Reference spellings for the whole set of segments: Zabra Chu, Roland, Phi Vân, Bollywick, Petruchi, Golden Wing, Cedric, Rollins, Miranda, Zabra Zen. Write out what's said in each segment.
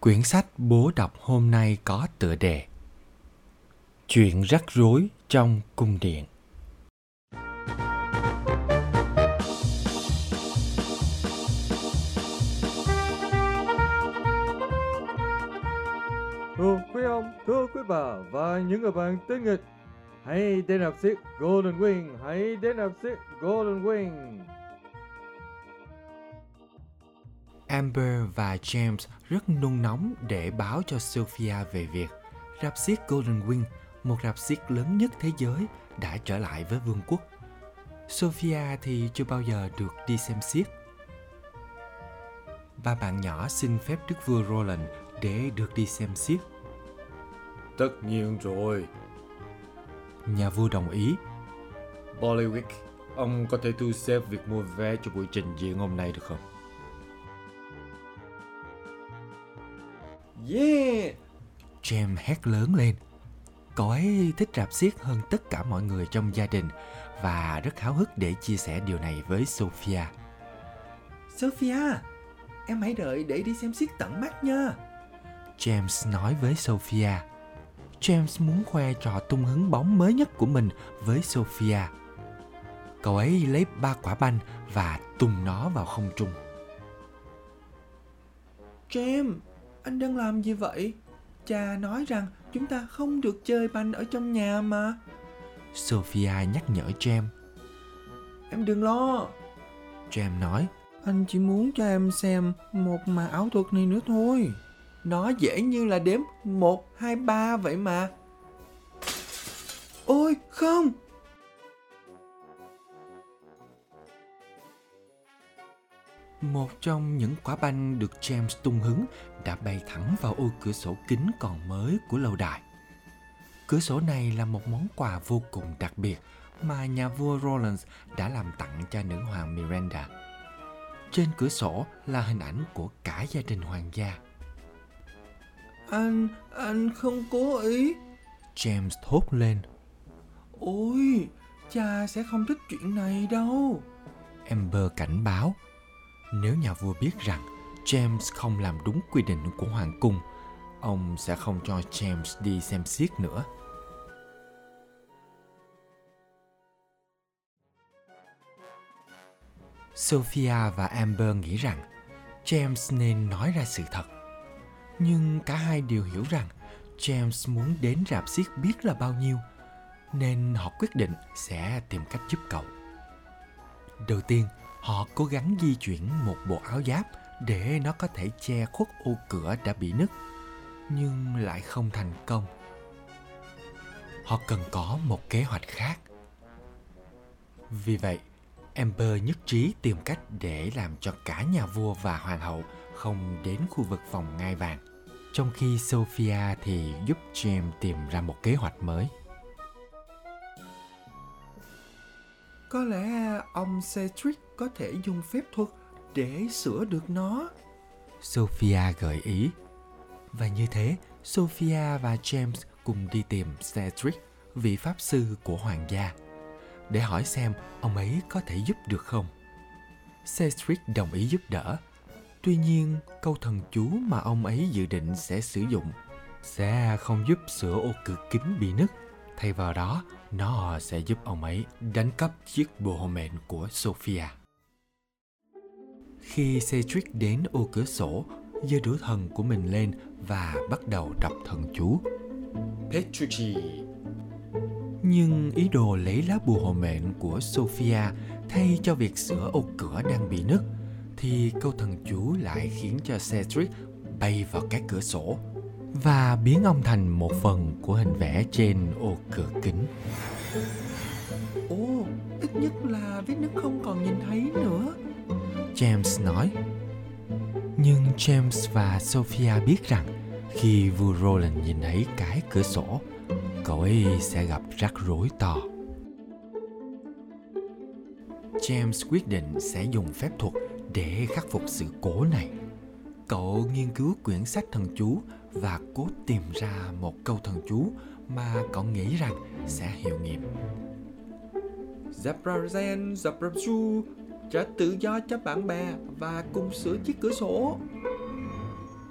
Quyển sách bố đọc hôm nay có tựa đề Chuyện rắc rối trong cung điện. Thưa quý ông, thưa quý bà và những người bạn tinh nghịch, hãy đến học sách Golden Wing, hãy đến học sách Golden Wing. Amber và James rất nôn nóng để báo cho Sophia về việc rạp xiếc Golden Wing, một rạp xiếc lớn nhất thế giới, đã trở lại với vương quốc. Sophia thì chưa bao giờ được đi xem xiếc. Ba bạn nhỏ xin phép Đức vua Roland để được đi xem xiếc. Tất nhiên rồi. Nhà vua đồng ý. Bollywick, ông có thể thu xếp việc mua vé cho buổi trình diễn hôm nay được không? Yeah! James hét lớn lên. Cậu ấy thích rạp xiếc hơn tất cả mọi người trong gia đình và rất háo hức để chia sẻ điều này với Sophia. Sophia, em hãy đợi để đi xem xiếc tận mắt nha, James nói với Sophia. James muốn khoe trò tung hứng bóng mới nhất của mình với Sophia. Cậu ấy lấy 3 quả banh và tung nó vào không trung. James, anh đang làm gì vậy? Cha nói rằng chúng ta không được chơi banh ở trong nhà mà, Sophia nhắc nhở James. Em đừng lo, James nói. Anh chỉ muốn cho em xem một mà ảo thuật này nữa thôi. Nó dễ như là đếm 1, 2, 3 vậy mà. Ôi không! Một trong những quả banh được James tung hứng đã bay thẳng vào ô cửa sổ kính còn mới của lâu đài. Cửa sổ này là một món quà vô cùng đặc biệt mà nhà vua Rollins đã làm tặng cho nữ hoàng Miranda. Trên cửa sổ là hình ảnh của cả gia đình hoàng gia. Anh không cố ý, James thốt lên. Ôi, cha sẽ không thích chuyện này đâu, Amber cảnh báo. Nếu nhà vua biết rằng James không làm đúng quy định của hoàng cung, ông sẽ không cho James đi xem xiếc nữa. Sophia và Amber nghĩ rằng James nên nói ra sự thật. Nhưng cả hai đều hiểu rằng James muốn đến rạp xiếc biết là bao nhiêu, nên họ quyết định sẽ tìm cách giúp cậu. Đầu tiên, họ cố gắng di chuyển một bộ áo giáp để nó có thể che khuất ô cửa đã bị nứt, nhưng lại không thành công. Họ cần có một kế hoạch khác. Vì vậy, Amber nhất trí tìm cách để làm cho cả nhà vua và hoàng hậu không đến khu vực vòng ngai vàng, trong khi Sophia thì giúp James tìm ra một kế hoạch mới. Có lẽ ông Cedric có thể dùng phép thuật để sửa được nó, Sophia gợi ý. Và như thế, Sophia và James cùng đi tìm Cedric, vị pháp sư của hoàng gia, để hỏi xem ông ấy có thể giúp được không. Cedric đồng ý giúp đỡ. Tuy nhiên, câu thần chú mà ông ấy dự định sẽ sử dụng sẽ không giúp sửa ô cửa kính bị nứt. Thay vào đó, nó sẽ giúp ông ấy đánh cắp chiếc bộ mền của Sophia. Khi Cedric đến ô cửa sổ, giơ đũa thần của mình lên và bắt đầu đọc thần chú Petruchi. Nhưng ý đồ lấy lá bùa hộ mệnh của Sophia thay cho việc sửa ô cửa đang bị nứt, thì câu thần chú lại khiến cho Cedric bay vào cái cửa sổ và biến ông thành một phần của hình vẽ trên ô cửa kính. Ồ, ít nhất là vết nứt không còn nhìn thấy nữa, James nói. Nhưng James và Sophia biết rằng khi vua Roland nhìn thấy cái cửa sổ, cậu ấy sẽ gặp rắc rối to. James quyết định sẽ dùng phép thuật để khắc phục sự cố này. Cậu nghiên cứu quyển sách thần chú và cố tìm ra một câu thần chú mà cậu nghĩ rằng sẽ hiệu nghiệm. Zabra Zen, Zabra Chu, trả tự do cho bạn bè và cùng sửa chiếc cửa sổ.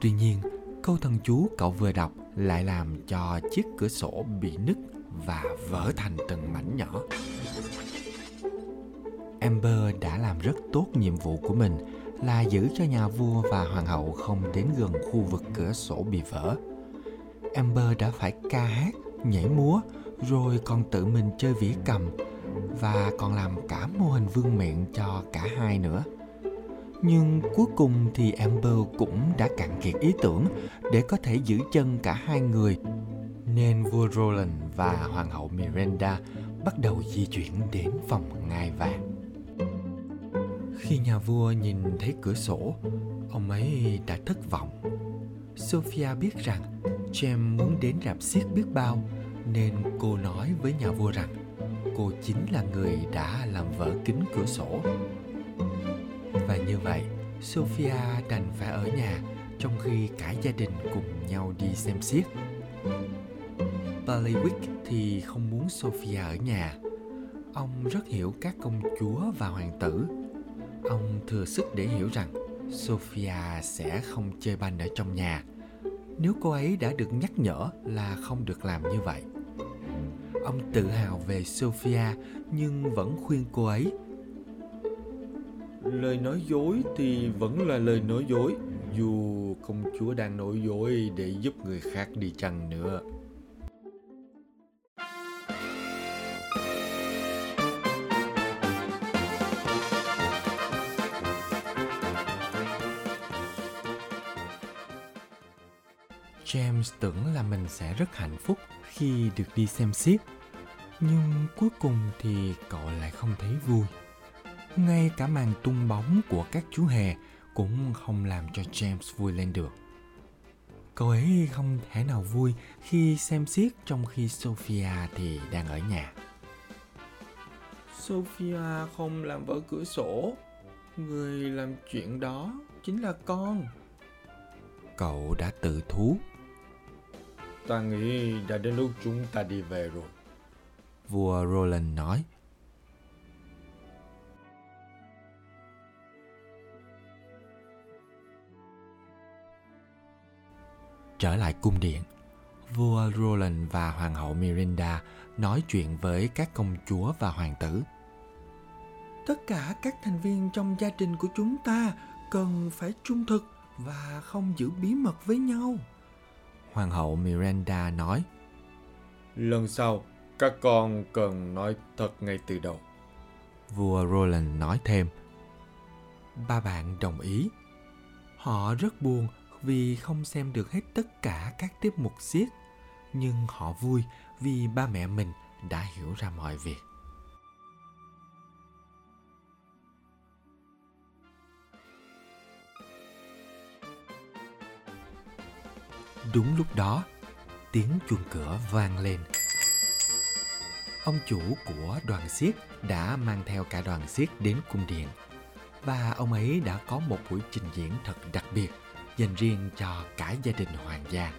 Tuy nhiên, Câu thần chú cậu vừa đọc lại làm cho chiếc cửa sổ bị nứt và vỡ thành từng mảnh nhỏ. Amber đã làm rất tốt nhiệm vụ của mình là giữ cho nhà vua và hoàng hậu không đến gần khu vực cửa sổ bị vỡ. Amber đã phải ca hát, nhảy múa, rồi còn tự mình chơi vĩ cầm và còn làm cả mô hình vương miện cho cả hai nữa. Nhưng cuối cùng thì Amber cũng đã cạn kiệt ý tưởng để có thể giữ chân cả hai người, nên vua Roland và hoàng hậu Miranda bắt đầu di chuyển đến phòng ngai vàng. Khi nhà vua nhìn thấy cửa sổ, ông ấy đã thất vọng. Sophia biết rằng James muốn đến rạp xiếc biết bao, nên cô nói với nhà vua rằng cô chính là người đã làm vỡ kính cửa sổ. Và như vậy, Sophia đành phải ở nhà trong khi cả gia đình cùng nhau đi xem xiếc. Bollywick thì không muốn Sophia ở nhà. Ông rất hiểu các công chúa và hoàng tử. Ông thừa sức để hiểu rằng Sophia sẽ không chơi banh ở trong nhà nếu cô ấy đã được nhắc nhở là không được làm như vậy. Ông tự hào về Sophia nhưng vẫn khuyên cô ấy: lời nói dối thì vẫn là lời nói dối, dù công chúa đang nói dối để giúp người khác đi chăng nữa. James tưởng là mình sẽ rất hạnh phúc khi được đi xem xiếc, nhưng cuối cùng thì cậu lại không thấy vui. Ngay cả màn tung bóng của các chú hề cũng không làm cho James vui lên được. Cậu ấy không thể nào vui khi xem xiếc trong khi Sophia thì đang ở nhà. Sophia không làm vỡ cửa sổ, người làm chuyện đó chính là con, cậu đã tự thú. Ta nghĩ đã đến lúc chúng ta đi về rồi, vua Roland nói. Trở lại cung điện, vua Roland và hoàng hậu Miranda nói chuyện với các công chúa và hoàng tử. Tất cả các thành viên trong gia đình của chúng ta cần phải trung thực và không giữ bí mật với nhau, hoàng hậu Miranda nói. Lần sau, các con cần nói thật ngay từ đầu, vua Roland nói thêm. Ba bạn đồng ý. Họ rất buồn vì không xem được hết tất cả các tiết mục xiếc, nhưng họ vui vì ba mẹ mình đã hiểu ra mọi việc. Đúng lúc đó, tiếng chuông cửa vang lên. Ông chủ của đoàn xiếc đã mang theo cả đoàn xiếc đến cung điện, và ông ấy đã có một buổi trình diễn thật đặc biệt dành riêng cho cả gia đình hoàng gia.